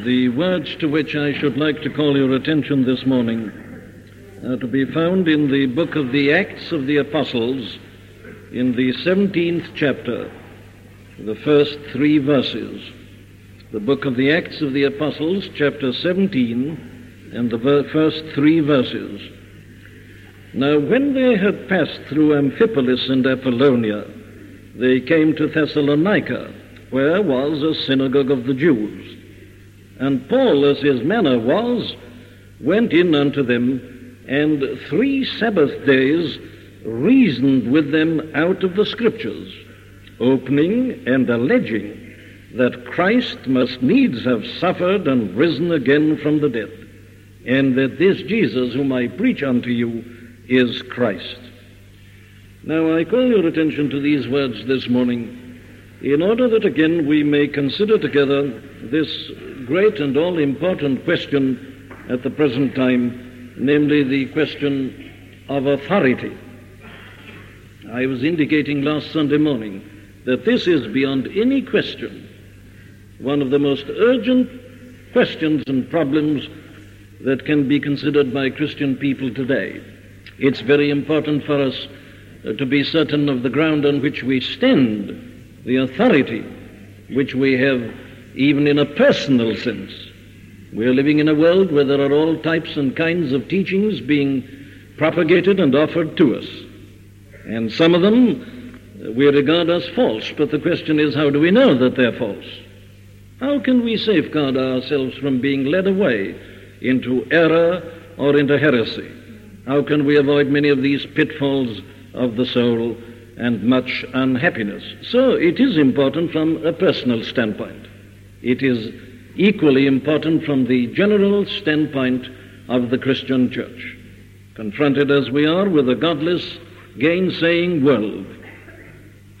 The words to which I should like to call your attention this morning are to be found in the book of the Acts of the Apostles in the 17th chapter, the first three verses. The book of the Acts of the Apostles, chapter 17, and the first three verses. Now, when they had passed through Amphipolis and Apollonia, they came to Thessalonica, where was a synagogue of the Jews. And Paul, as his manner was, went in unto them, and 3 Sabbath days reasoned with them out of the Scriptures, opening and alleging that Christ must needs have suffered and risen again from the dead, and that this Jesus whom I preach unto you is Christ. Now I call your attention to these words this morning in order that again we may consider together this great and all-important question at the present time, namely the question of authority. I was indicating last Sunday morning that this is beyond any question one of the most urgent questions and problems that can be considered by Christian people today. It's very important for us to be certain of the ground on which we stand, the authority which we have even in a personal sense. We are living in a world where there are all types and kinds of teachings being propagated and offered to us. And some of them we regard as false, but the question is, how do we know that they're false? How can we safeguard ourselves from being led away into error or into heresy? How can we avoid many of these pitfalls of the soul and much unhappiness? So it is important from a personal standpoint. It is equally important from the general standpoint of the Christian church, confronted as we are with a godless, gainsaying world.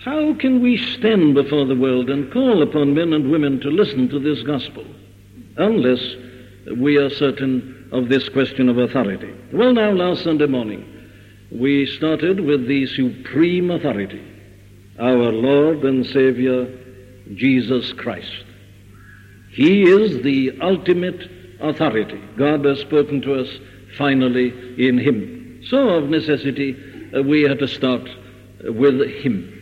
How can we stand before the world and call upon men and women to listen to this gospel unless we are certain of this question of authority? Well, now, last Sunday morning, we started with the supreme authority, our Lord and Savior, Jesus Christ. He is the ultimate authority. God has spoken to us finally in Him. So, of necessity, we had to start with Him.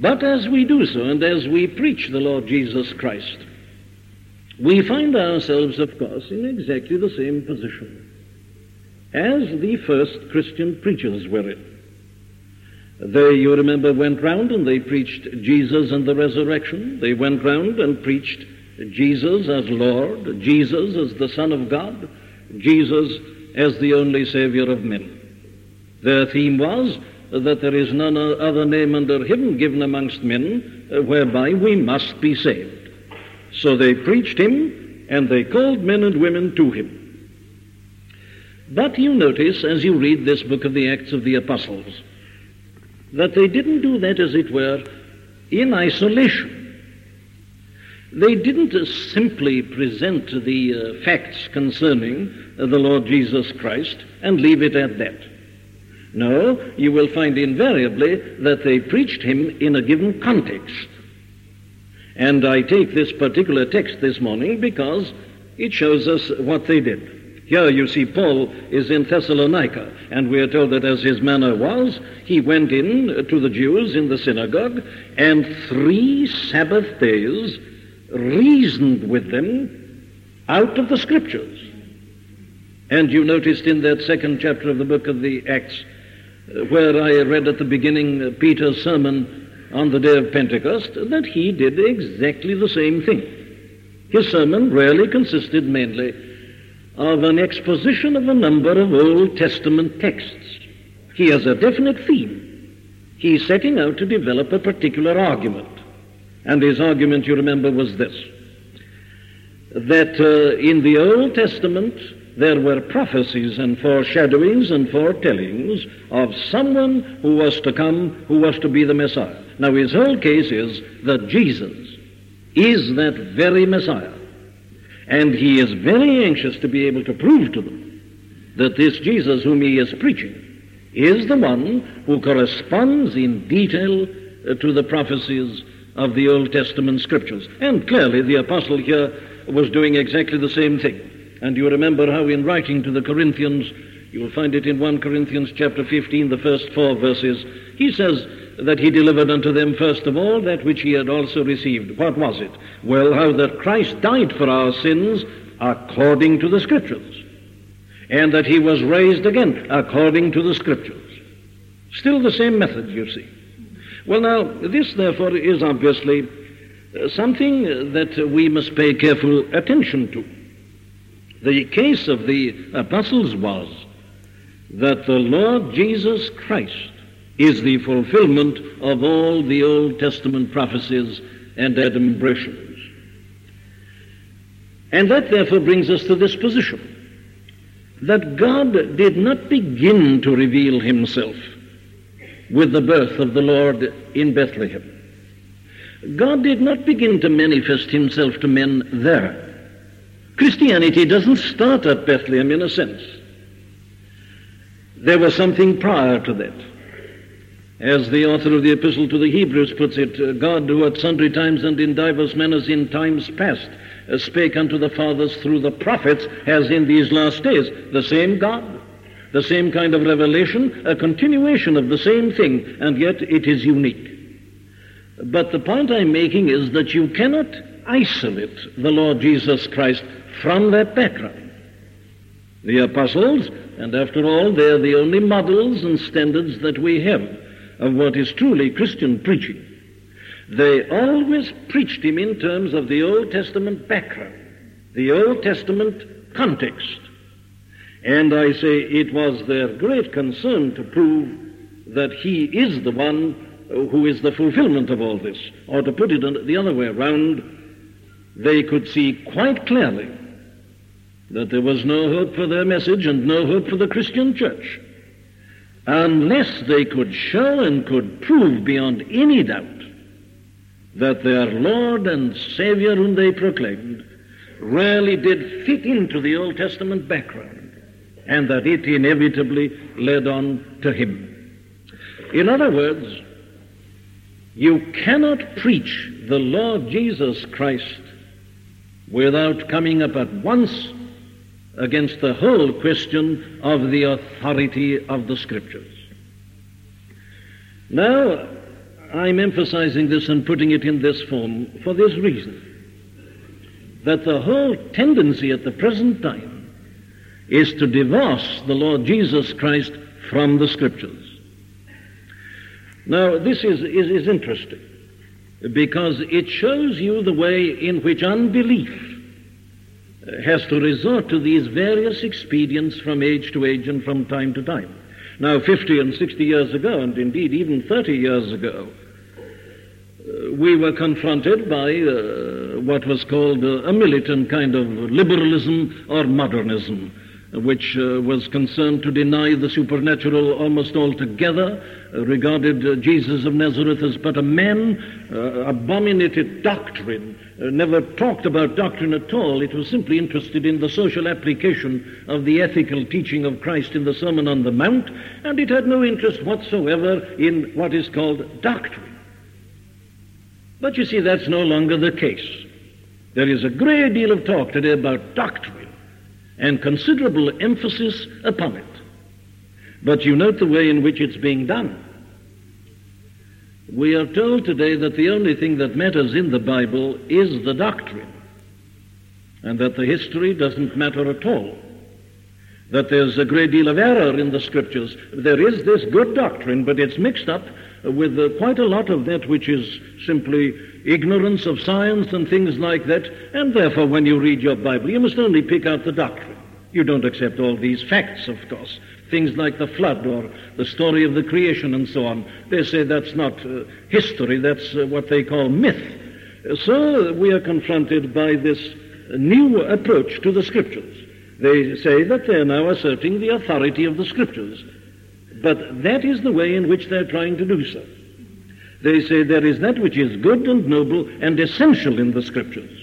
But as we do so, and as we preach the Lord Jesus Christ, we find ourselves, of course, in exactly the same position as the first Christian preachers were in. They, you remember, went round and they preached Jesus and the resurrection. They went round and preached Jesus as Lord, Jesus as the Son of God, Jesus as the only Savior of men. Their theme was that there is none other name under heaven given amongst men whereby we must be saved. So they preached Him, and they called men and women to Him. But you notice, as you read this book of the Acts of the Apostles, that they didn't do that, as it were, in isolation. They didn't simply present the facts concerning the Lord Jesus Christ and leave it at that. No, you will find invariably that they preached Him in a given context. And I take this particular text this morning because it shows us what they did. Here you see Paul is in Thessalonica, and we are told that as his manner was, he went in to the Jews in the synagogue, and 3 Sabbath days reasoned with them out of the Scriptures. And you noticed in that second chapter of the book of the Acts, where I read at the beginning Peter's sermon on the day of Pentecost, that he did exactly the same thing. His sermon really consisted mainly of an exposition of a number of Old Testament texts. He has a definite theme. He's setting out to develop a particular argument. And his argument, you remember, was this, that in the Old Testament there were prophecies and foreshadowings and foretellings of someone who was to come, who was to be the Messiah. Now, his whole case is that Jesus is that very Messiah. And he is very anxious to be able to prove to them that this Jesus whom he is preaching is the one who corresponds in detail to the prophecies of the Old Testament Scriptures. And clearly the apostle here was doing exactly the same thing. And you remember how in writing to the Corinthians, you will find it in 1 Corinthians chapter 15, the first 4 verses, he says that he delivered unto them first of all that which he had also received. What was it? Well, how that Christ died for our sins according to the Scriptures, and that he was raised again according to the Scriptures. Still the same method, you see. Well, now, this, therefore, is obviously something that we must pay careful attention to. The case of the apostles was that the Lord Jesus Christ is the fulfillment of all the Old Testament prophecies and adumbrations. And that, therefore, brings us to this position, that God did not begin to reveal himself with the birth of the Lord in Bethlehem. God did not begin to manifest himself to men there. Christianity doesn't start at Bethlehem in a sense. There was something prior to that. As the author of the Epistle to the Hebrews puts it, God, who at sundry times and in divers manners in times past spake unto the fathers through the prophets, has in these last days, the same God, the same kind of revelation, a continuation of the same thing, and yet it is unique. But the point I'm making is that you cannot isolate the Lord Jesus Christ from that background. The apostles, and after all, they're the only models and standards that we have of what is truly Christian preaching. They always preached him in terms of the Old Testament background, the Old Testament context. And I say it was their great concern to prove that he is the one who is the fulfillment of all this. Or to put it the other way around, they could see quite clearly that there was no hope for their message and no hope for the Christian church unless they could show and could prove beyond any doubt that their Lord and Savior whom they proclaimed really did fit into the Old Testament background, and that it inevitably led on to him. In other words, you cannot preach the Lord Jesus Christ without coming up at once against the whole question of the authority of the Scriptures. Now, I'm emphasizing this and putting it in this form for this reason, that the whole tendency at the present time is to divorce the Lord Jesus Christ from the Scriptures. Now, this is interesting, because it shows you the way in which unbelief has to resort to these various expedients from age to age and from time to time. Now, 50 and 60 years ago, and indeed even 30 years ago, we were confronted by what was called a militant kind of liberalism or modernism, which was concerned to deny the supernatural almost altogether, regarded Jesus of Nazareth as but a man, abominated doctrine, never talked about doctrine at all. It was simply interested in the social application of the ethical teaching of Christ in the Sermon on the Mount, and it had no interest whatsoever in what is called doctrine. But you see, that's no longer the case. There is a great deal of talk today about doctrine, and considerable emphasis upon it. But you note the way in which it's being done. We are told today that the only thing that matters in the Bible is the doctrine, and that the history doesn't matter at all, that there's a great deal of error in the Scriptures. There is this good doctrine, but it's mixed up with quite a lot of that which is simply ignorance of science and things like that, and therefore when you read your Bible, you must only pick out the doctrine. You don't accept all these facts, of course. Things like the flood or the story of the creation and so on. They say that's not history, that's what they call myth. So we are confronted by this new approach to the Scriptures. They say that they are now asserting the authority of the Scriptures. But that is the way in which they're trying to do so. They say there is that which is good and noble and essential in the Scriptures,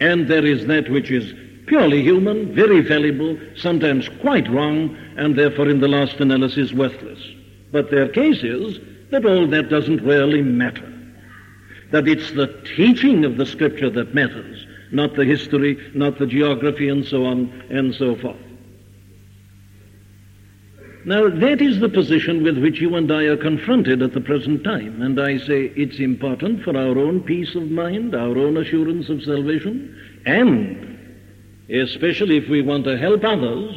and there is that which is purely human, very fallible, sometimes quite wrong, and therefore in the last analysis worthless. But their case is that all that doesn't really matter, that it's the teaching of the Scripture that matters, not the history, not the geography, and so on and so forth. Now, that is the position with which you and I are confronted at the present time, and I say it's important for our own peace of mind, our own assurance of salvation, and especially if we want to help others,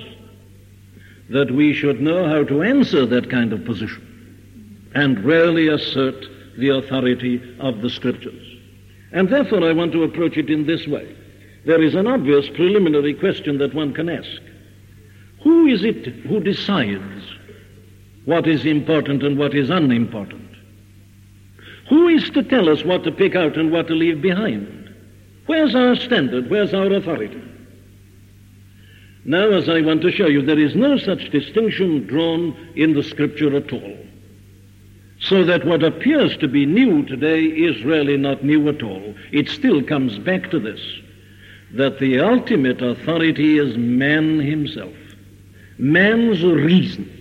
that we should know how to answer that kind of position and really assert the authority of the Scriptures. And therefore I want to approach it in this way. There is an obvious preliminary question that one can ask. Who is it who decides what is important and what is unimportant? Who is to tell us what to pick out and what to leave behind? Where's our standard? Where's our authority? Now, as I want to show you, there is no such distinction drawn in the Scripture at all, so that what appears to be new today is really not new at all. It still comes back to this, that the ultimate authority is man himself. Man's reason.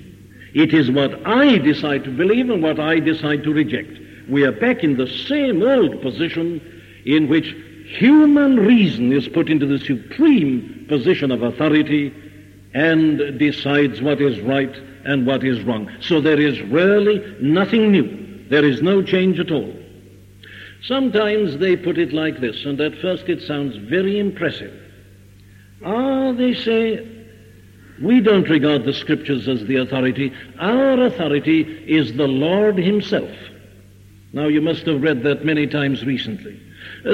It is what I decide to believe and what I decide to reject. We are back in the same old position in which human reason is put into the supreme position of authority and decides what is right and what is wrong. So there is really nothing new. There is no change at all. Sometimes they put it like this, and at first it sounds very impressive. They say, we don't regard the Scriptures as the authority. Our authority is the Lord himself. Now, you must have read that many times recently.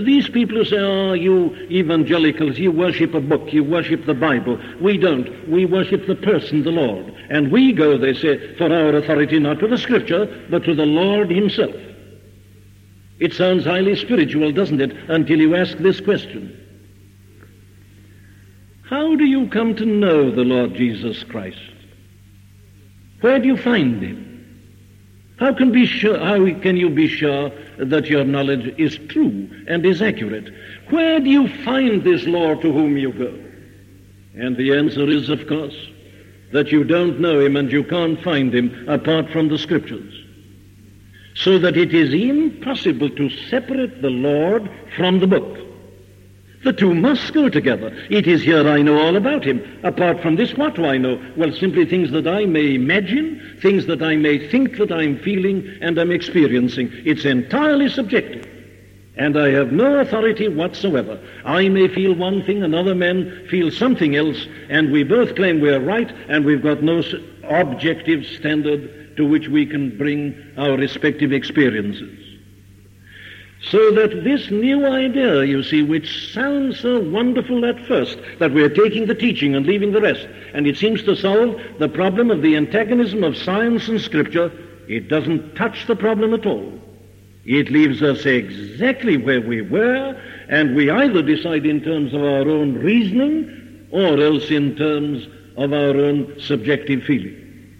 These people who say, you evangelicals, you worship a book, you worship the Bible. We don't. We worship the person, the Lord. And we go, they say, for our authority not to the Scripture, but to the Lord himself. It sounds highly spiritual, doesn't it, until you ask this question. How do you come to know the Lord Jesus Christ? Where do you find him? How can you be sure that your knowledge is true and is accurate? Where do you find this Lord to whom you go? And the answer is, of course, that you don't know him and you can't find him apart from the Scriptures. So that it is impossible to separate the Lord from the book. The two must go together. It is here I know all about him. Apart from this, what do I know? Well, simply things that I may imagine, things that I may think that I'm feeling and I'm experiencing. It's entirely subjective. And I have no authority whatsoever. I may feel one thing, another man feels something else, and we both claim we're right, and we've got no objective standard to which we can bring our respective experiences. So that this new idea, you see, which sounds so wonderful at first, that we're taking the teaching and leaving the rest, and it seems to solve the problem of the antagonism of science and Scripture, it doesn't touch the problem at all. It leaves us exactly where we were, and we either decide in terms of our own reasoning or else in terms of our own subjective feeling.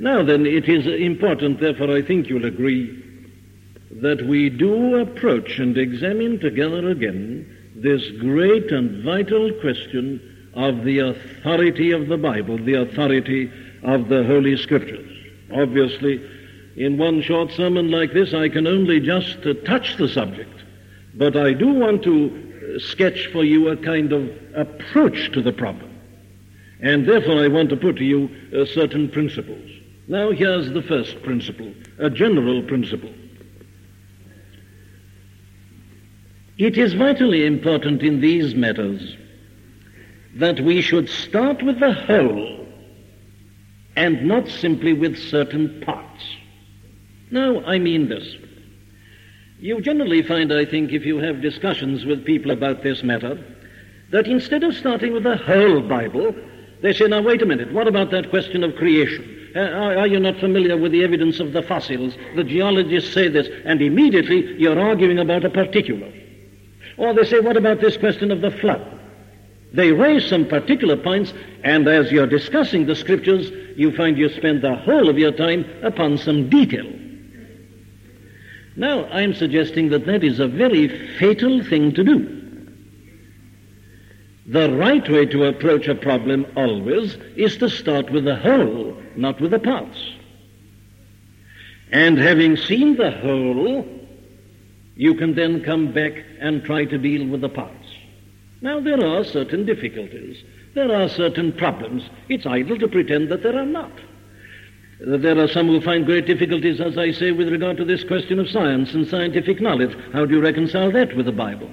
Now then, it is important, therefore I think you'll agree, that we do approach and examine together again this great and vital question of the authority of the Bible, the authority of the Holy Scriptures. Obviously, in one short sermon like this, I can only just touch the subject, but I do want to sketch for you a kind of approach to the problem. And therefore, I want to put to you certain principles. Now, here's the first principle, a general principle. It is vitally important in these matters that we should start with the whole and not simply with certain parts. Now, I mean this. You generally find, I think, if you have discussions with people about this matter, that instead of starting with the whole Bible, they say, now, wait a minute, what about that question of creation? Are you not familiar with the evidence of the fossils? The geologists say this, and immediately you're arguing about a particular. Or they say, what about this question of the flood? They raise some particular points, and as you're discussing the Scriptures, you find you spend the whole of your time upon some detail. Now, I'm suggesting that that is a very fatal thing to do. The right way to approach a problem always is to start with the whole, not with the parts. And having seen the whole, you can then come back and try to deal with the parts. Now, there are certain difficulties. There are certain problems. It's idle to pretend that there are not. There are some who find great difficulties, as I say, with regard to this question of science and scientific knowledge. How do you reconcile that with the Bible?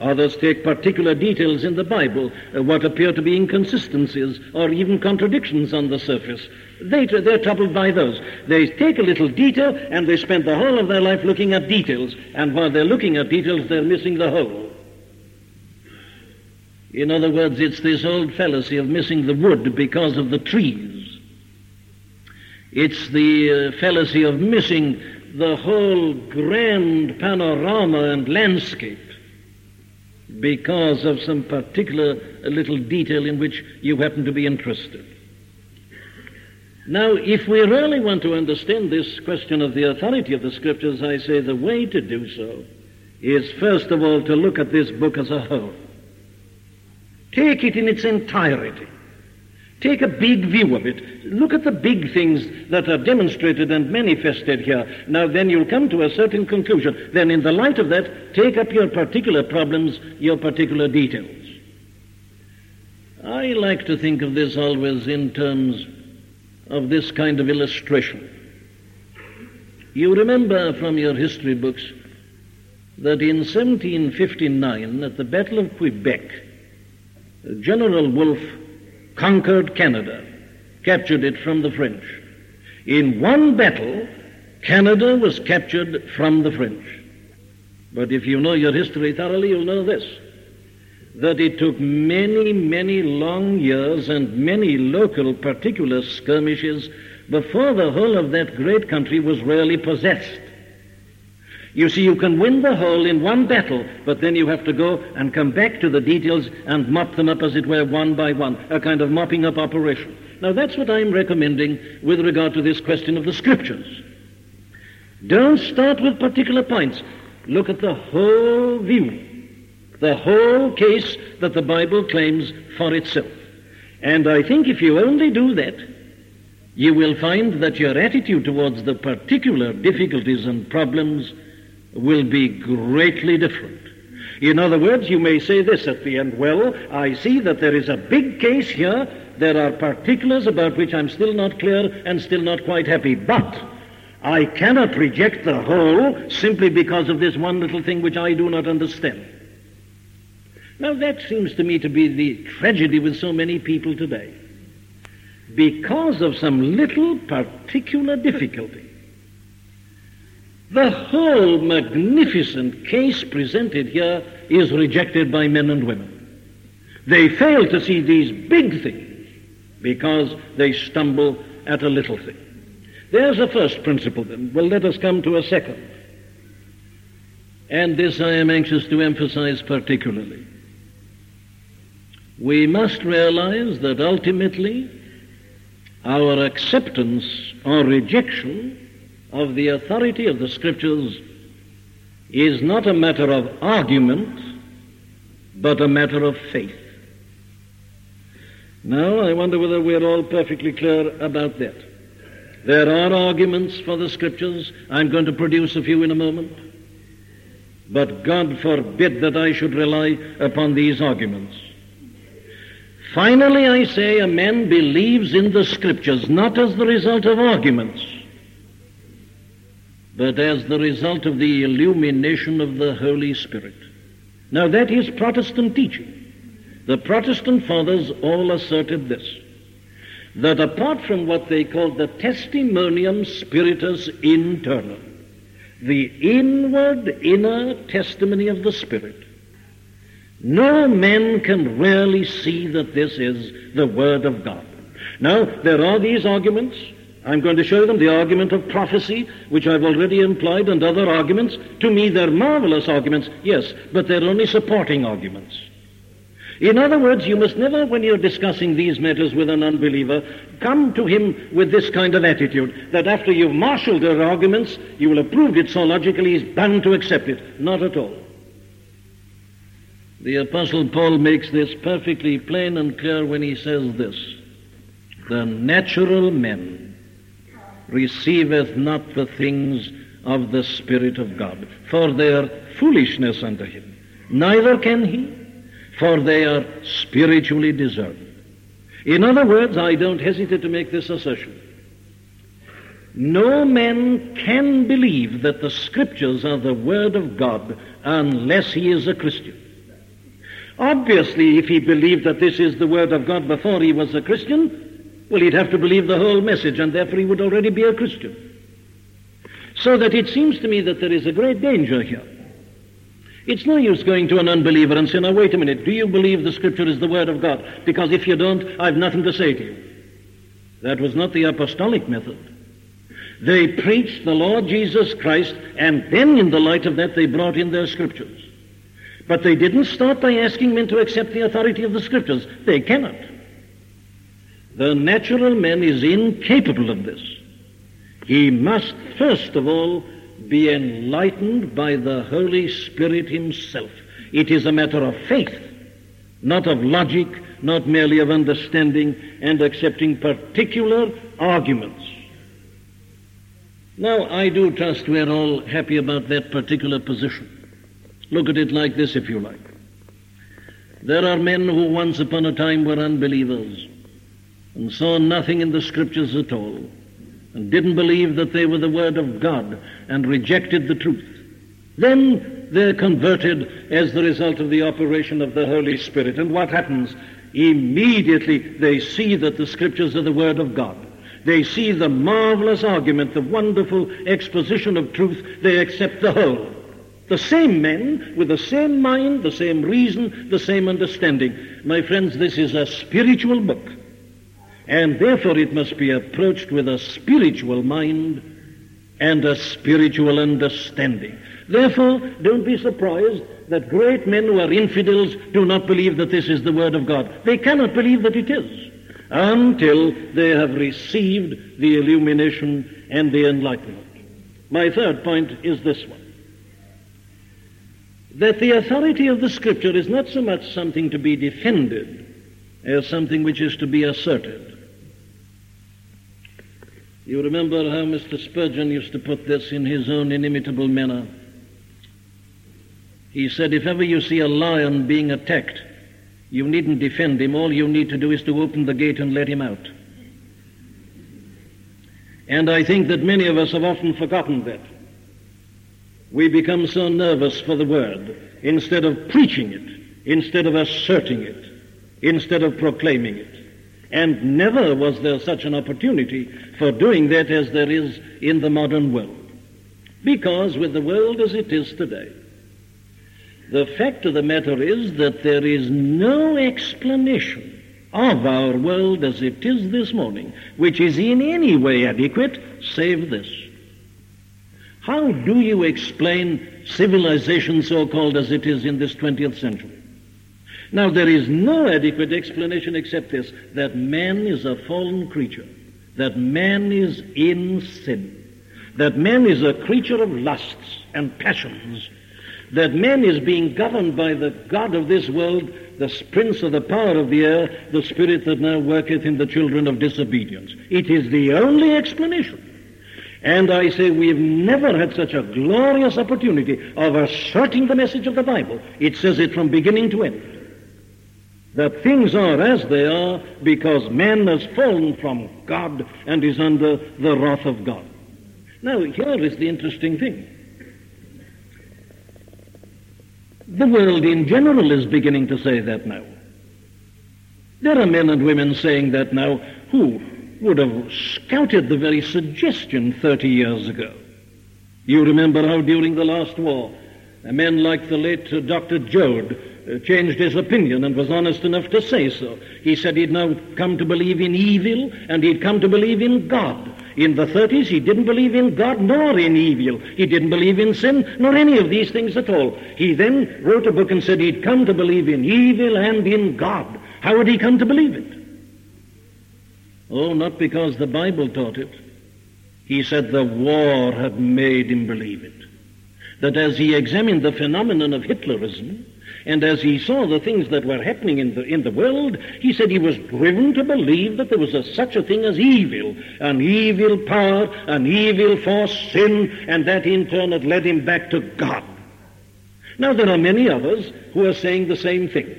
Others take particular details in the Bible, what appear to be inconsistencies or even contradictions on the surface. They're troubled by those. They take a little detail and they spend the whole of their life looking at details. And while they're looking at details, they're missing the whole. In other words, it's this old fallacy of missing the wood because of the trees. It's the fallacy of missing the whole grand panorama and landscape because of some particular little detail in which you happen to be interested. Now, if we really want to understand this question of the authority of the Scriptures, I say the way to do so is, first of all, to look at this book as a whole. Take it in its entirety. Take a big view of it. Look at the big things that are demonstrated and manifested here. Now, then you'll come to a certain conclusion. Then, in the light of that, take up your particular problems, your particular details. I like to think of this always in terms of this kind of illustration. You remember from your history books that in 1759, at the Battle of Quebec, General Wolfe conquered Canada, captured it from the French. In one battle, Canada was captured from the French. But if you know your history thoroughly, you'll know this, that it took many, many long years and many local particular skirmishes before the whole of that great country was really possessed. You see, you can win the whole in one battle, but then you have to go and come back to the details and mop them up, as it were, one by one, a kind of mopping up operation. Now, that's what I'm recommending with regard to this question of the Scriptures. Don't start with particular points. Look at the whole view, the whole case that the Bible claims for itself. And I think if you only do that, you will find that your attitude towards the particular difficulties and problems will be greatly different. In other words, you may say this at the end, well, I see that there is a big case here. There are particulars about which I'm still not clear and still not quite happy. But I cannot reject the whole simply because of this one little thing which I do not understand. Now, that seems to me to be the tragedy with so many people today. Because of some little particular difficulty, the whole magnificent case presented here is rejected by men and women. They fail to see these big things because they stumble at a little thing. There's a first principle then. Well, let us come to a second. And this I am anxious to emphasize particularly. We must realize that ultimately our acceptance or rejection of the authority of the Scriptures is not a matter of argument, but a matter of faith. Now, I wonder whether we're all perfectly clear about that. There are arguments for the Scriptures. I'm going to produce a few in a moment. But God forbid that I should rely upon these arguments. Finally, I say a man believes in the Scriptures not as the result of arguments, but as the result of the illumination of the Holy Spirit. Now, that is Protestant teaching. The Protestant fathers all asserted this, that apart from what they called the testimonium spiritus internam, the inward, inner testimony of the Spirit, no man can really see that this is the Word of God. Now, there are these arguments. I'm going to show them the argument of prophecy, which I've already implied, and other arguments. To me, they're marvelous arguments, yes, but they're only supporting arguments. In other words, you must never, when you're discussing these matters with an unbeliever, come to him with this kind of attitude, that after you've marshaled your arguments, you will have proved it so logically, he's bound to accept it. Not at all. The Apostle Paul makes this perfectly plain and clear when he says this, "The natural men receiveth not the things of the Spirit of God, for they are foolishness unto him. Neither can he, for they are spiritually discerned. In other words, I don't hesitate to make this assertion. No man can believe that the Scriptures are the Word of God unless he is a Christian. Obviously, if he believed that this is the Word of God before he was a Christian, well, he'd have to believe the whole message, and therefore he would already be a Christian. So that it seems to me that there is a great danger here. It's no use going to an unbeliever and saying, "Now, wait a minute, do you believe the Scripture is the Word of God? Because if you don't, I've nothing to say to you." That was not the apostolic method. They preached the Lord Jesus Christ, and then in the light of that they brought in their Scriptures. But they didn't start by asking men to accept the authority of the Scriptures. They cannot. The natural man is incapable of this. He must first of all be enlightened by the Holy Spirit himself. It is a matter of faith, not of logic, not merely of understanding and accepting particular arguments. Now, I do trust we're all happy about that particular position. Look at it like this, if you like. There are men who once upon a time were unbelievers and saw nothing in the Scriptures at all and didn't believe that they were the Word of God and rejected the truth. Then they're converted as the result of the operation of the Holy Spirit. And what happens? Immediately they see that the Scriptures are the Word of God. They see the marvelous argument, the wonderful exposition of truth. They accept the whole. The same men with the same mind, the same reason, the same understanding. My friends, this is a spiritual book, and therefore it must be approached with a spiritual mind and a spiritual understanding. Therefore, don't be surprised that great men who are infidels do not believe that this is the Word of God. They cannot believe that it is until they have received the illumination and the enlightenment. My third point is this one: that the authority of the Scripture is not so much something to be defended as something which is to be asserted. You remember how Mr. Spurgeon used to put this in his own inimitable manner. He said, "If ever you see a lion being attacked, you needn't defend him. All you need to do is to open the gate and let him out." And I think that many of us have often forgotten that. We become so nervous for the Word, instead of preaching it, instead of asserting it, instead of proclaiming it. And never was there such an opportunity for doing that as there is in the modern world. Because with the world as it is today, the fact of the matter is that there is no explanation of our world as it is this morning which is in any way adequate save this. How do you explain civilization so-called as it is in this 20th century? Now, there is no adequate explanation except this: that man is a fallen creature, that man is in sin, that man is a creature of lusts and passions, that man is being governed by the god of this world, the prince of the power of the air, the spirit that now worketh in the children of disobedience. It is the only explanation. And I say we've never had such a glorious opportunity of asserting the message of the Bible. It says it from beginning to end, that things are as they are because man has fallen from God and is under the wrath of God. Now, here is the interesting thing. The world in general is beginning to say that now. There are men and women saying that now who would have scouted the very suggestion 30 years ago. You remember how during the last war, a man like the late Dr. Joad changed his opinion and was honest enough to say so. He said he'd now come to believe in evil and he'd come to believe in God. In the 30s, he didn't believe in God nor in evil. He didn't believe in sin nor any of these things at all. He then wrote a book and said he'd come to believe in evil and in God. How would he come to believe it? Oh, not because the Bible taught it. He said the war had made him believe it. That as he examined the phenomenon of Hitlerism, and as he saw the things that were happening in the world, he said he was driven to believe that there was such a thing as evil, an evil power, an evil force, sin, and that in turn had led him back to God. Now, there are many others who are saying the same thing.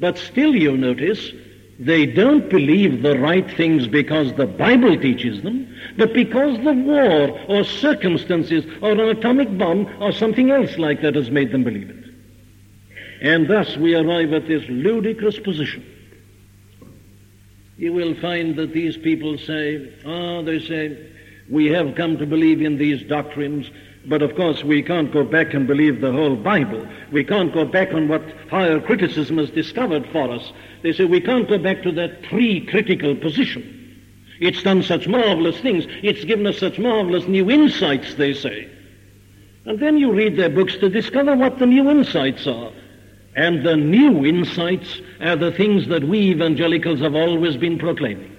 But still you notice they don't believe the right things because the Bible teaches them, but because the war or circumstances or an atomic bomb or something else like that has made them believe it. And thus we arrive at this ludicrous position. You will find that these people say, we have come to believe in these doctrines, but of course we can't go back and believe the whole Bible. We can't go back on what higher criticism has discovered for us. They say we can't go back to that pre-critical position. It's done such marvelous things. It's given us such marvelous new insights, they say. And then you read their books to discover what the new insights are. And the new insights are the things that we evangelicals have always been proclaiming.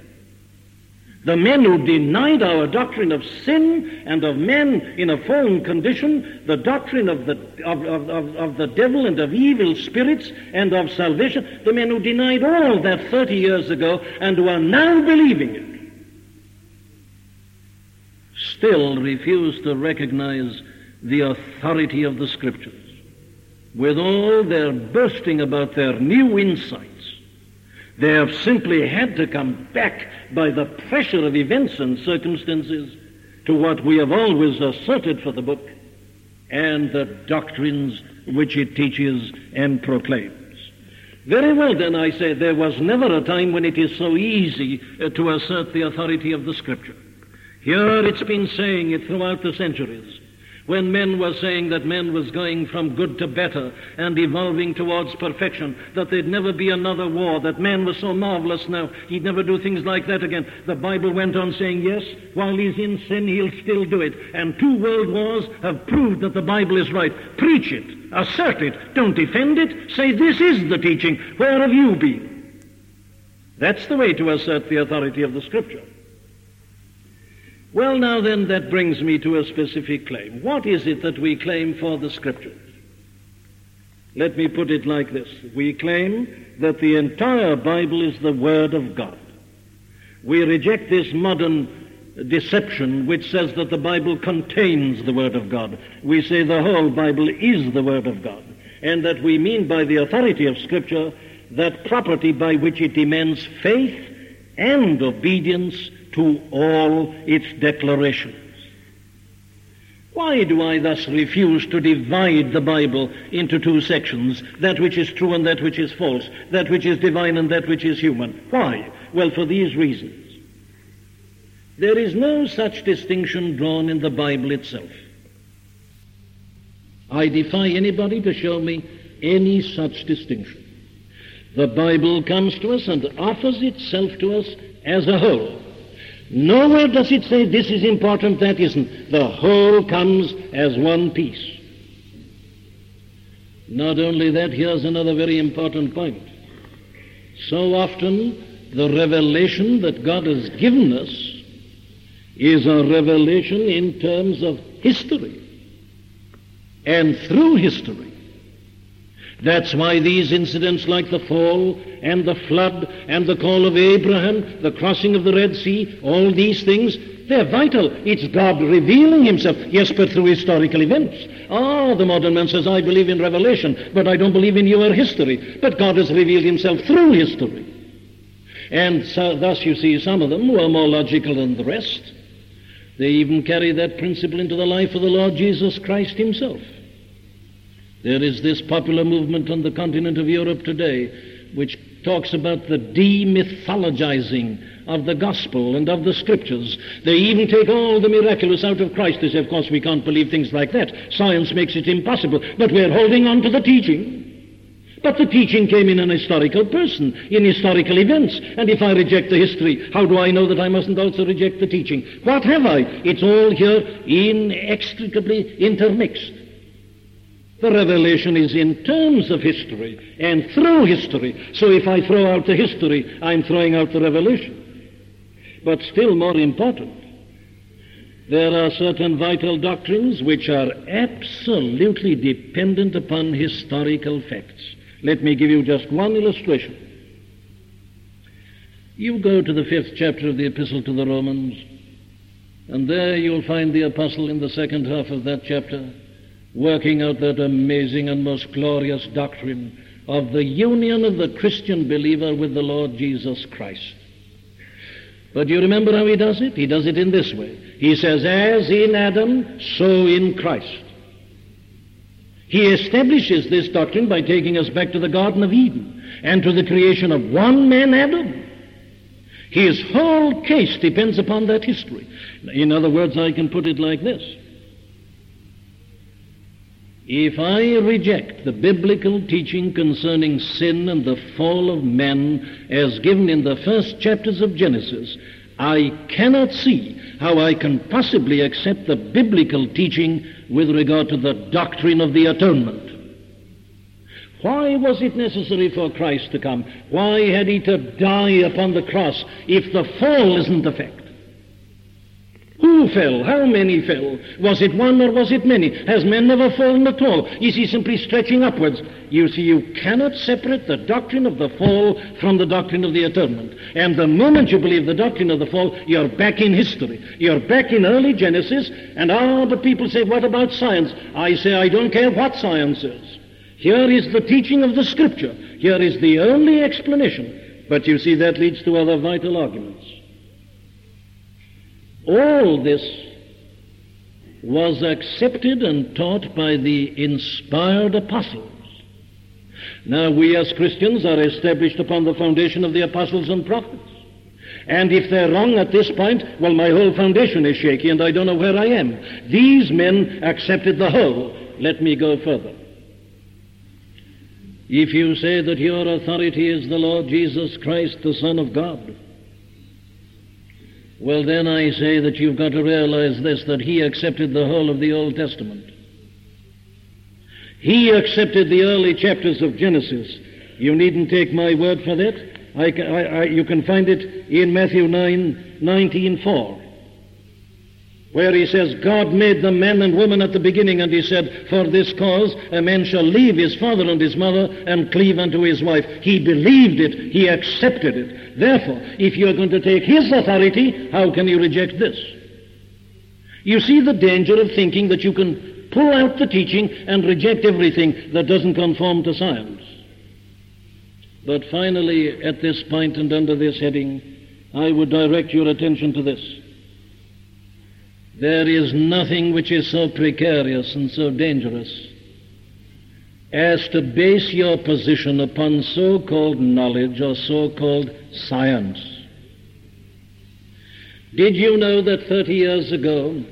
The men who denied our doctrine of sin and of men in a fallen condition, the doctrine of the devil and of evil spirits and of salvation, the men who denied all that 30 years ago and who are now believing it, still refuse to recognize the authority of the Scriptures. With all their boasting about their new insights, they have simply had to come back by the pressure of events and circumstances to what we have always asserted for the book and the doctrines which it teaches and proclaims. Very well, then, I say, there was never a time when it is so easy to assert the authority of the Scripture. Here it's been saying it throughout the centuries. When men were saying that man was going from good to better and evolving towards perfection, that there'd never be another war, that man was so marvelous now, he'd never do things like that again. The Bible went on saying, yes, while he's in sin, he'll still do it. And 2 world wars have proved that the Bible is right. Preach it, assert it, don't defend it, say this is the teaching. Where have you been? That's the way to assert the authority of the Scripture. Well, now then, that brings me to a specific claim. What is it that we claim for the Scriptures? Let me put it like this. We claim that the entire Bible is the Word of God. We reject this modern deception which says that the Bible contains the Word of God. We say the whole Bible is the Word of God, and that we mean by the authority of Scripture that property by which it demands faith and obedience to all its declarations. Why do I thus refuse to divide the Bible into 2 sections, that which is true and that which is false, that which is divine and that which is human? Why? Well, for these reasons. There is no such distinction drawn in the Bible itself. I defy anybody to show me any such distinction. The Bible comes to us and offers itself to us as a whole. Nowhere does it say this is important, that isn't. The whole comes as one piece. Not only that, here's another very important point. So often the revelation that God has given us is a revelation in terms of history and through history. That's why these incidents like the fall and the flood and the call of Abraham, the crossing of the Red Sea, all these things, they're vital. It's God revealing himself, yes, but through historical events. The modern man says, I believe in revelation, but I don't believe in your history. But God has revealed himself through history. And so, thus you see some of them who are more logical than the rest. They even carry that principle into the life of the Lord Jesus Christ himself. There is this popular movement on the continent of Europe today which talks about the demythologizing of the gospel and of the Scriptures. They even take all the miraculous out of Christ. They say, of course, we can't believe things like that. Science makes it impossible, but we're holding on to the teaching. But the teaching came in an historical person, in historical events. And if I reject the history, how do I know that I mustn't also reject the teaching? What have I? It's all here inextricably intermixed. The revelation is in terms of history and through history. So if I throw out the history, I'm throwing out the revelation. But still more important, there are certain vital doctrines which are absolutely dependent upon historical facts. Let me give you just one illustration. You go to the 5th chapter of the Epistle to the Romans, and there you'll find the apostle in the second half of that chapter working out that amazing and most glorious doctrine of the union of the Christian believer with the Lord Jesus Christ. But you remember how he does it? He does it in this way. He says, as in Adam, so in Christ. He establishes this doctrine by taking us back to the Garden of Eden and to the creation of one man, Adam. His whole case depends upon that history. In other words, I can put it like this. If I reject the biblical teaching concerning sin and the fall of man as given in the first chapters of Genesis, I cannot see how I can possibly accept the biblical teaching with regard to the doctrine of the atonement. Why was it necessary for Christ to come? Why had he to die upon the cross if the fall isn't the fact? Who fell? How many fell? Was it one or was it many? Has man never fallen at all? Is he simply stretching upwards? You see, you cannot separate the doctrine of the fall from the doctrine of the atonement. And the moment you believe the doctrine of the fall, you're back in history. You're back in early Genesis, and but people say, what about science? I say, I don't care what science is. Here is the teaching of the Scripture. Here is the only explanation. But you see, that leads to other vital arguments. All this was accepted and taught by the inspired apostles. Now, we as Christians are established upon the foundation of the apostles and prophets. And if they're wrong at this point, well, my whole foundation is shaky and I don't know where I am. These men accepted the whole. Let me go further. If you say that your authority is the Lord Jesus Christ, the Son of God, well, then I say that you've got to realize this, that he accepted the whole of the Old Testament. He accepted the early chapters of Genesis. You needn't take my word for that. You can find it in Matthew 9:19:4, where he says, God made the man and woman at the beginning, and he said, for this cause a man shall leave his father and his mother and cleave unto his wife. He believed it. He accepted it. Therefore, if you're going to take his authority, how can you reject this? You see the danger of thinking that you can pull out the teaching and reject everything that doesn't conform to science. But finally, at this point and under this heading, I would direct your attention to this. There is nothing which is so precarious and so dangerous as to base your position upon so-called knowledge or so-called science. Did you know that 30 years ago,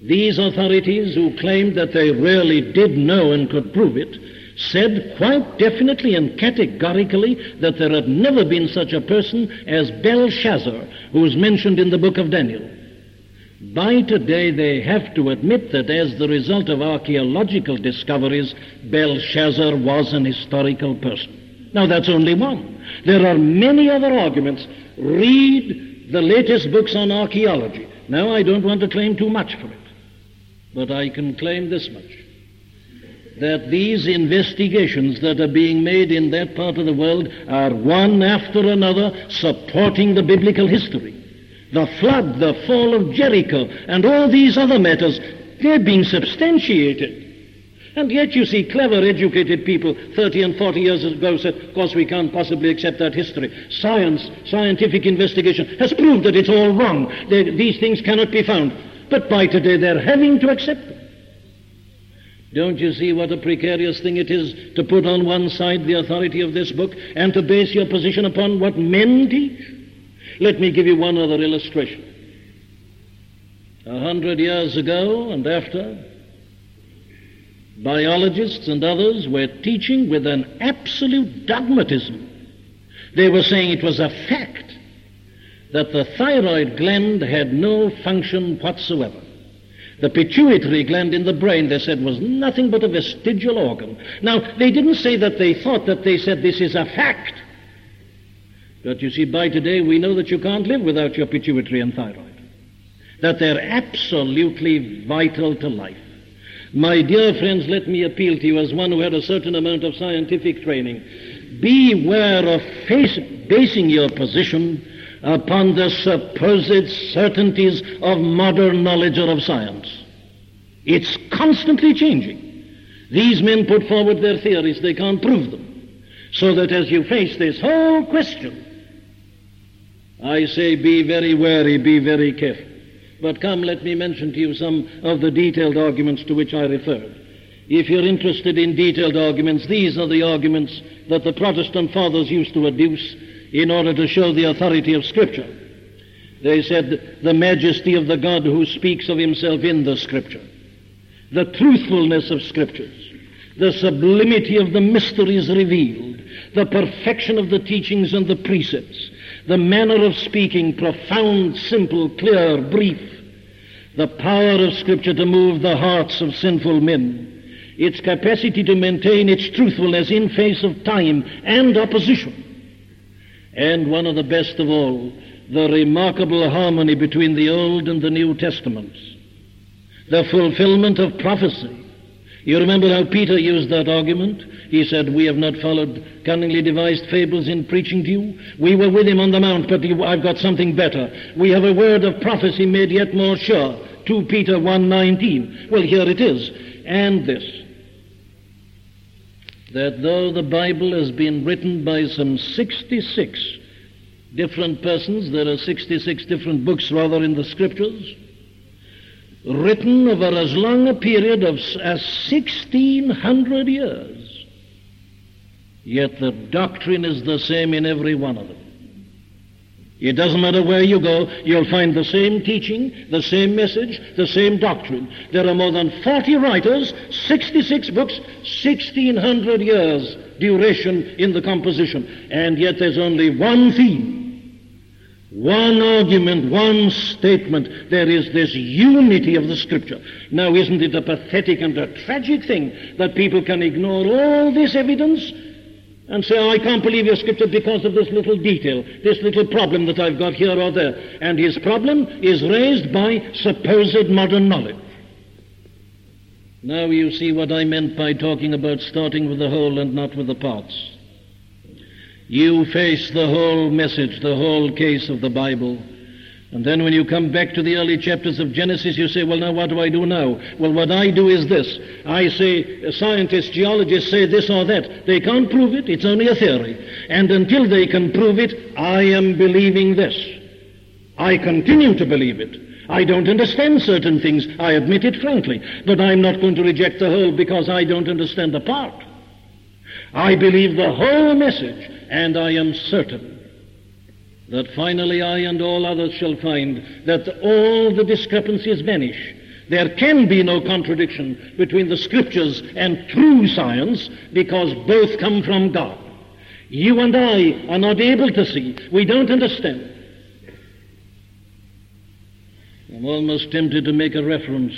these authorities who claimed that they really did know and could prove it, said quite definitely and categorically that there had never been such a person as Belshazzar, who is mentioned in the book of Daniel? By today, they have to admit that as the result of archaeological discoveries, Belshazzar was an historical person. Now, that's only one. There are many other arguments. Read the latest books on archaeology. Now, I don't want to claim too much for it, but I can claim this much, that these investigations that are being made in that part of the world are one after another supporting the biblical history. The flood, the fall of Jericho, and all these other matters, they're being substantiated. And yet you see clever, educated people 30 and 40 years ago said, of course we can't possibly accept that history. Science, scientific investigation has proved that it's all wrong. These things cannot be found. But by today they're having to accept them. Don't you see what a precarious thing it is to put on one side the authority of this book and to base your position upon what men teach? Let me give you one other illustration. 100 years ago and after, biologists and others were teaching with an absolute dogmatism. They were saying it was a fact that the thyroid gland had no function whatsoever. The pituitary gland in the brain, they said, was nothing but a vestigial organ. Now, they didn't say that they thought that, they said this is a fact. But you see, by today, we know that you can't live without your pituitary and thyroid, that they're absolutely vital to life. My dear friends, let me appeal to you as one who had a certain amount of scientific training. Beware of basing your position upon the supposed certainties of modern knowledge or of science. It's constantly changing. These men put forward their theories. They can't prove them. So that as you face this whole question, I say be very wary, be very careful. But come, let me mention to you some of the detailed arguments to which I referred. If you're interested in detailed arguments, these are the arguments that the Protestant fathers used to adduce in order to show the authority of Scripture. They said the majesty of the God who speaks of himself in the Scripture, the truthfulness of Scriptures, the sublimity of the mysteries revealed, the perfection of the teachings and the precepts, the manner of speaking, profound, simple, clear, brief, the power of Scripture to move the hearts of sinful men, its capacity to maintain its truthfulness in face of time and opposition. And one of the best of all, the remarkable harmony between the Old and the New Testaments, the fulfillment of prophecy. You remember how Peter used that argument? He said, we have not followed cunningly devised fables in preaching to you. We were with him on the mount, but I've got something better. We have a word of prophecy made yet more sure, 2 Peter 1:19. Well, here it is. And this, that though the Bible has been written by some 66 different persons, there are 66 different books rather in the Scriptures, written over as long a period as 1,600 years, yet the doctrine is the same in every one of them. It doesn't matter where you go, you'll find the same teaching, the same message, the same doctrine. There are more than 40 writers, 66 books, 1,600 years duration in the composition. And yet there's only one theme, one argument, one statement. There is this unity of the Scripture. Now, isn't it a pathetic and a tragic thing that people can ignore all this evidence and say, I can't believe your Scripture because of this little detail, this little problem that I've got here or there. And his problem is raised by supposed modern knowledge. Now you see what I meant by talking about starting with the whole and not with the parts. You face the whole message, the whole case of the Bible. And then when you come back to the early chapters of Genesis, you say, well, now what do I do now? Well, what I do is this. I say, scientists, geologists say this or that. They can't prove it. It's only a theory. And until they can prove it, I am believing this. I continue to believe it. I don't understand certain things. I admit it frankly. But I'm not going to reject the whole because I don't understand the part. I believe the whole message, and I am certain that finally I and all others shall find that all the discrepancies vanish. There can be no contradiction between the Scriptures and true science because both come from God. You and I are not able to see. We don't understand. I'm almost tempted to make a reference.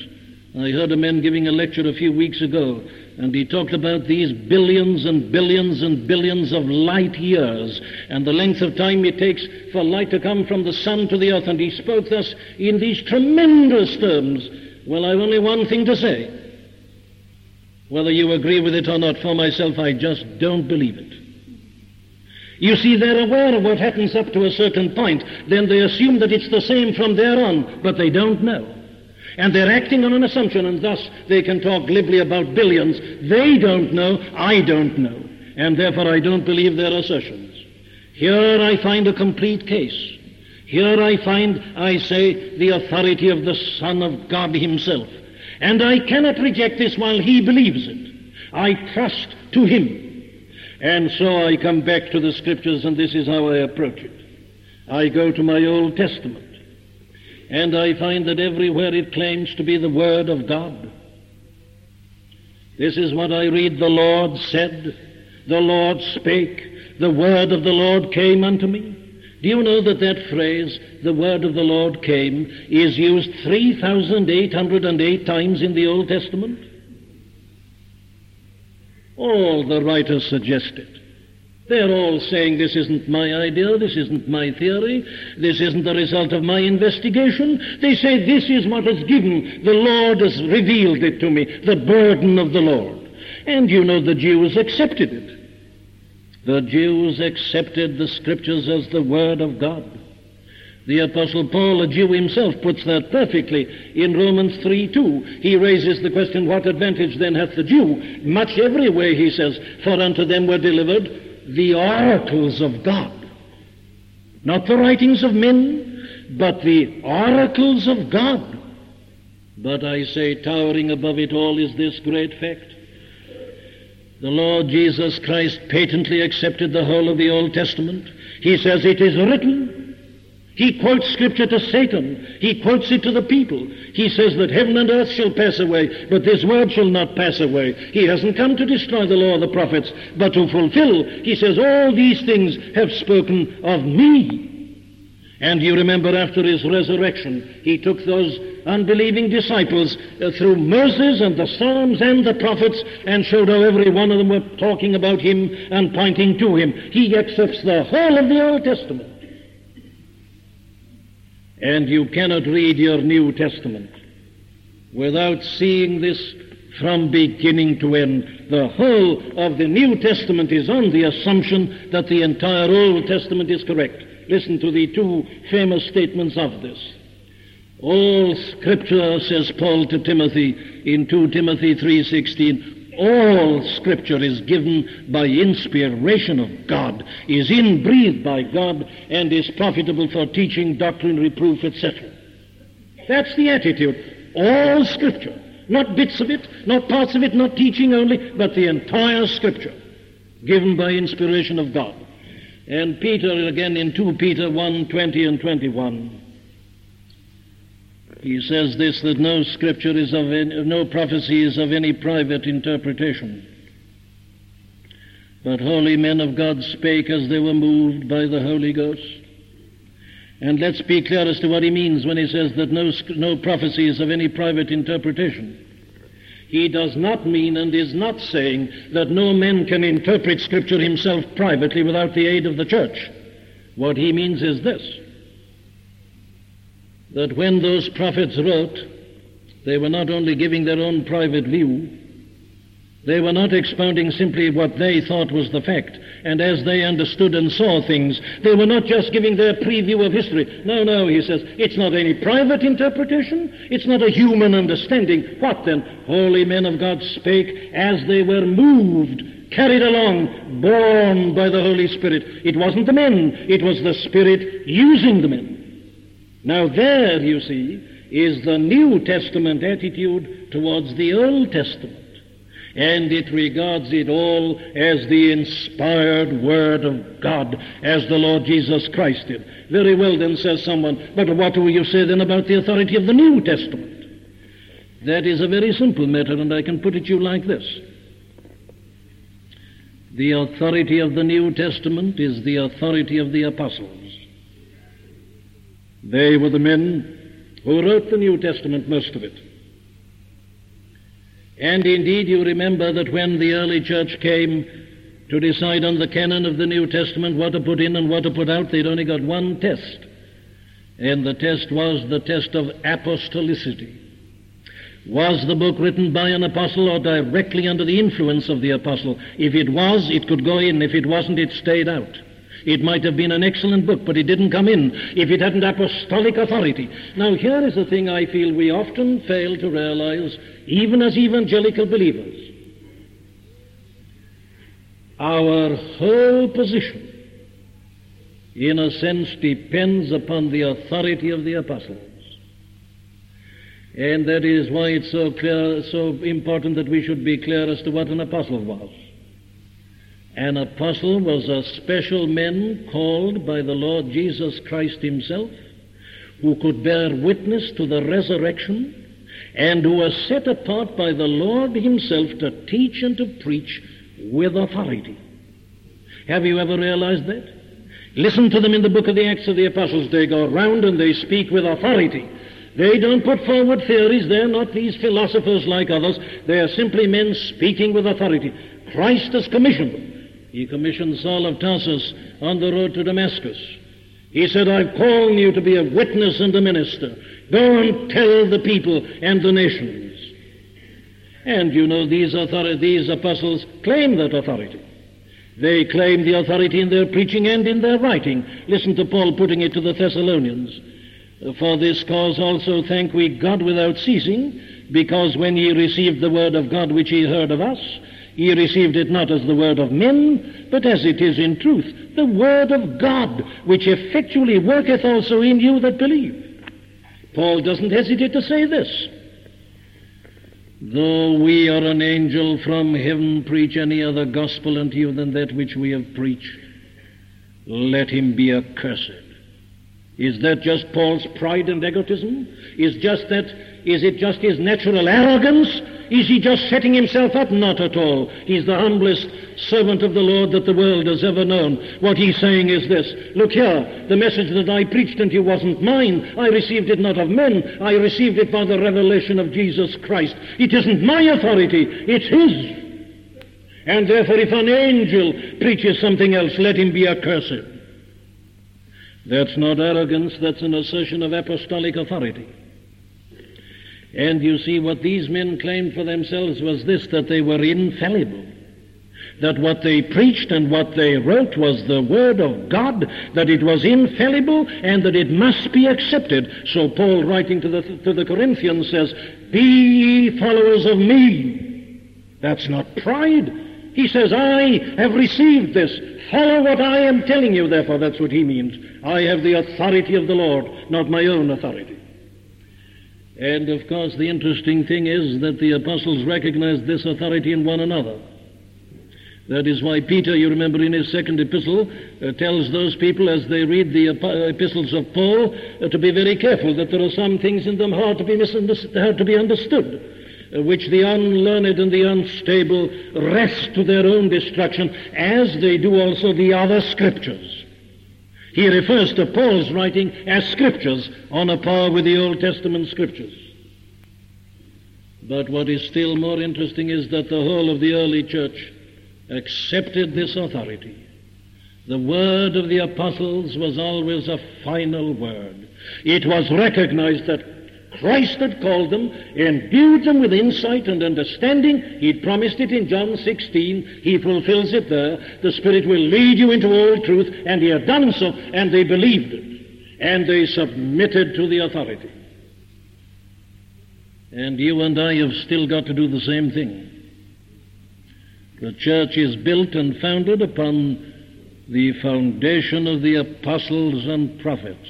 I heard a man giving a lecture a few weeks ago, and he talked about these billions and billions and billions of light years and the length of time it takes for light to come from the sun to the earth. And he spoke thus in these tremendous terms. Well, I've only one thing to say. Whether you agree with it or not, for myself, I just don't believe it. You see, they're aware of what happens up to a certain point. Then they assume that it's the same from there on, but they don't know. And they're acting on an assumption, and thus they can talk glibly about billions. They don't know, I don't know, and therefore I don't believe their assertions. Here I find a complete case. Here I find, I say, the authority of the Son of God himself. And I cannot reject this while he believes it. I trust to him. And so I come back to the Scriptures, and this is how I approach it. I go to my Old Testament. And I find that everywhere it claims to be the Word of God. This is what I read. The Lord said, the Lord spake, the word of the Lord came unto me. Do you know that that phrase, the word of the Lord came, is used 3,808 times in the Old Testament? All the writers suggest it. They're all saying, this isn't my idea, this isn't my theory, this isn't the result of my investigation. They say, this is what is given. The Lord has revealed it to me, the burden of the Lord. And you know, the Jews accepted it. The Jews accepted the Scriptures as the Word of God. The Apostle Paul, a Jew himself, puts that perfectly in Romans 3:2. He raises the question, what advantage then hath the Jew? Much every way, he says, for unto them were delivered the oracles of God. Not the writings of men, but the oracles of God. But I say, towering above it all is this great fact. The Lord Jesus Christ patently accepted the whole of the Old Testament. He says it is written. He quotes Scripture to Satan. He quotes it to the people. He says that heaven and earth shall pass away, but this word shall not pass away. He hasn't come to destroy the law of the prophets, but to fulfill. He says, all these things have spoken of me. And you remember after his resurrection, he took those unbelieving disciples through Moses and the Psalms and the prophets and showed how every one of them were talking about him and pointing to him. He accepts the whole of the Old Testament. And you cannot read your New Testament without seeing this from beginning to end. The whole of the New Testament is on the assumption that the entire Old Testament is correct. Listen to the two famous statements of this. All Scripture, says Paul to Timothy in 2 Timothy 3:16, all Scripture is given by inspiration of God, is inbreathed by God, and is profitable for teaching, doctrine, reproof, etc. That's the attitude. All Scripture. Not bits of it, not parts of it, not teaching only, but the entire Scripture, given by inspiration of God. And Peter, again in 2 Peter 1, 20 and 21, he says this, that no scripture is of any, no prophecy is of any private interpretation. But holy men of God spake as they were moved by the Holy Ghost. And let's be clear as to what he means when he says that no prophecy is of any private interpretation. He does not mean and is not saying that no man can interpret Scripture himself privately without the aid of the church. What he means is this, that when those prophets wrote, they were not only giving their own private view, they were not expounding simply what they thought was the fact, and as they understood and saw things, they were not just giving their preview of history. No, no, he says, it's not any private interpretation, it's not a human understanding. What then? Holy men of God spake as they were moved, carried along, borne by the Holy Spirit. It wasn't the men, it was the Spirit using the men. Now there, you see, is the New Testament attitude towards the Old Testament. And it regards it all as the inspired Word of God, as the Lord Jesus Christ did. Very well then, says someone, but what do you say then about the authority of the New Testament? That is a very simple matter, and I can put it to you like this. The authority of the New Testament is the authority of the apostles. They were the men who wrote the New Testament, most of it. And indeed, you remember that when the early church came to decide on the canon of the New Testament, what to put in and what to put out, they'd only got one test. And the test was the test of apostolicity. Was the book written by an apostle or directly under the influence of the apostle? If it was, it could go in. If it wasn't, it stayed out. It might have been an excellent book, but it didn't come in if it hadn't apostolic authority. Now, here is a thing I feel we often fail to realize, even as evangelical believers. Our whole position, in a sense, depends upon the authority of the apostles. And that is why it's so clear, so important that we should be clear as to what an apostle was. An apostle was a special man called by the Lord Jesus Christ himself, who could bear witness to the resurrection, and who was set apart by the Lord himself to teach and to preach with authority. Have you ever realized that? Listen to them in the book of the Acts of the Apostles. They go round and they speak with authority. They don't put forward theories. They're not these philosophers like others. They are simply men speaking with authority. Christ has commissioned them. He commissioned Saul of Tarsus on the road to Damascus. He said, I've called you to be a witness and a minister. Go and tell the people and the nations. And you know, these apostles claim that authority. They claim the authority in their preaching and in their writing. Listen to Paul putting it to the Thessalonians. For this cause also thank we God without ceasing, because when ye received the word of God which ye heard of us, Ye received it not as the word of men, but as it is in truth, the word of God, which effectually worketh also in you that believe. Paul doesn't hesitate to say this. Though we or an angel from heaven preach any other gospel unto you than that which we have preached, let him be accursed. Is that just Paul's pride and egotism? Is it just his natural arrogance? Is he just setting himself up? Not at all. He's the humblest servant of the Lord that the world has ever known. What he's saying is this: look here, the message that I preached unto you wasn't mine. I received it not of men. I received it by the revelation of Jesus Christ. It isn't my authority, it's his. And therefore if an angel preaches something else, let him be accursed. That's not arrogance, that's an assertion of apostolic authority. And you see, what these men claimed for themselves was this, that they were infallible, that what they preached and what they wrote was the word of God, that it was infallible and that it must be accepted. So Paul, writing to the Corinthians, says, "Be ye followers of me." That's not pride. He says, I have received this. Follow what I am telling you, therefore. That's what he means. I have the authority of the Lord, not my own authority. And, of course, the interesting thing is that the apostles recognized this authority in one another. That is why Peter, you remember, in his second epistle, tells those people as they read the epistles of Paul to be very careful, that there are some things in them hard to be understood, which the unlearned and the unstable wrest to their own destruction, as they do also the other Scriptures. He refers to Paul's writing as Scriptures, on a par with the Old Testament Scriptures. But what is still more interesting is that the whole of the early church accepted this authority. The word of the apostles was always a final word. It was recognized that Christ had called them, imbued them with insight and understanding. He'd promised it in John 16. He fulfills it there. The Spirit will lead you into all truth, and he had done so, and they believed it, and they submitted to the authority. And you and I have still got to do the same thing. The church is built and founded upon the foundation of the apostles and prophets.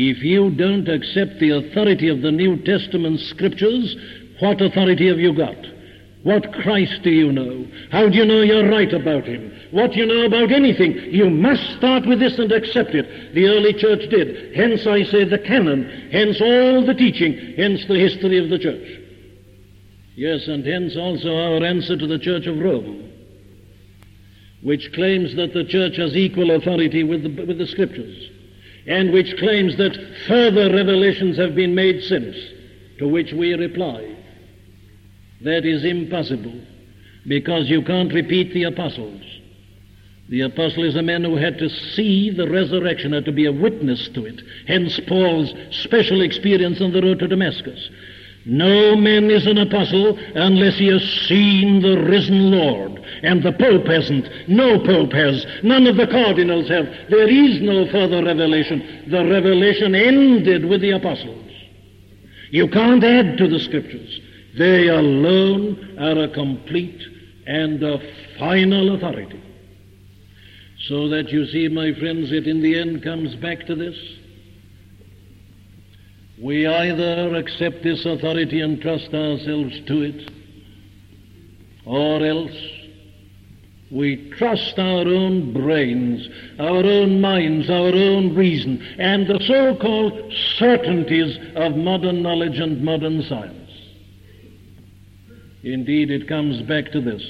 If you don't accept the authority of the New Testament Scriptures, what authority have you got? What Christ do you know? How do you know you're right about him? What do you know about anything? You must start with this and accept it. The early church did. Hence, I say, the canon. Hence, all the teaching. Hence, the history of the church. Yes, and hence also our answer to the Church of Rome, which claims that the church has equal authority with the Scriptures, and which claims that further revelations have been made since, to which we reply, that is impossible, because you can't repeat the apostles. The apostle is a man who had to see the resurrection, had to be a witness to it, hence Paul's special experience on the road to Damascus. No man is an apostle unless he has seen the risen Lord. And the Pope hasn't. No Pope has. None of the cardinals have. There is no further revelation. The revelation ended with the apostles. You can't add to the Scriptures. They alone are a complete and a final authority. So that you see, my friends, it in the end comes back to this. We either accept this authority and trust ourselves to it, or else we trust our own brains, our own minds, our own reason, and the so-called certainties of modern knowledge and modern science. Indeed, it comes back to this.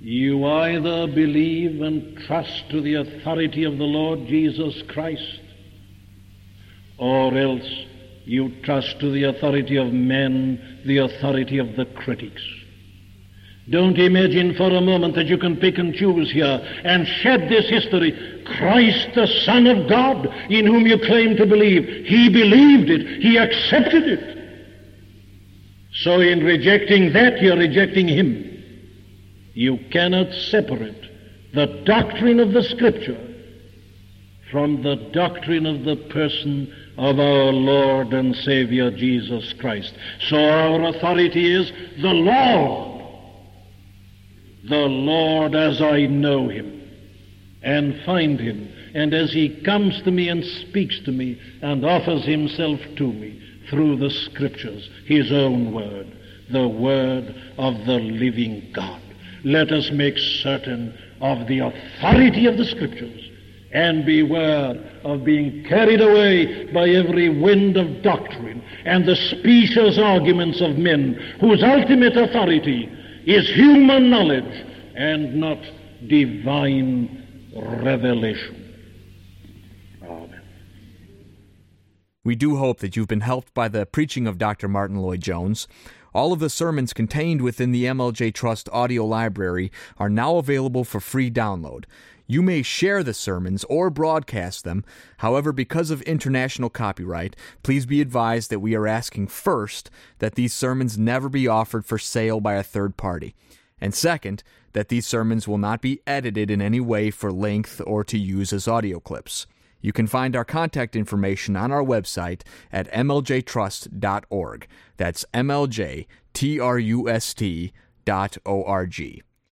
You either believe and trust to the authority of the Lord Jesus Christ, or else you trust to the authority of men, the authority of the critics. Don't imagine for a moment that you can pick and choose here and shed this history. Christ, the Son of God, in whom you claim to believe, he believed it, he accepted it. So in rejecting that, you're rejecting him. You cannot separate the doctrine of the Scripture from the doctrine of the person of our Lord and Savior Jesus Christ. So our authority is the Lord. the Lord as I know him and find him, and as he comes to me and speaks to me and offers himself to me through the Scriptures, his own word, the word of the living God. Let us make certain of the authority of the Scriptures and beware of being carried away by every wind of doctrine and the specious arguments of men whose ultimate authority is human knowledge and not divine revelation. Amen. We do hope that you've been helped by the preaching of Dr. Martyn Lloyd-Jones. All of the sermons contained within the MLJ Trust audio library are now available for free download. You may share the sermons or broadcast them. However, because of international copyright, please be advised that we are asking first that these sermons never be offered for sale by a third party, and second, that these sermons will not be edited in any way for length or to use as audio clips. You can find our contact information on our website at mljtrust.org. That's mljtrust.org.